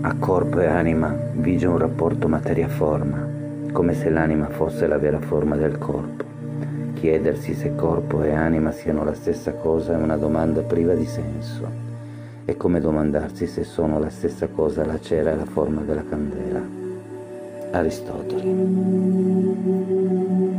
A corpo e anima vige un rapporto materia-forma, come se l'anima fosse la vera forma del corpo. Chiedersi se corpo e anima siano la stessa cosa è una domanda priva di senso. È come domandarsi se sono la stessa cosa la cera e la forma della candela. Aristotele.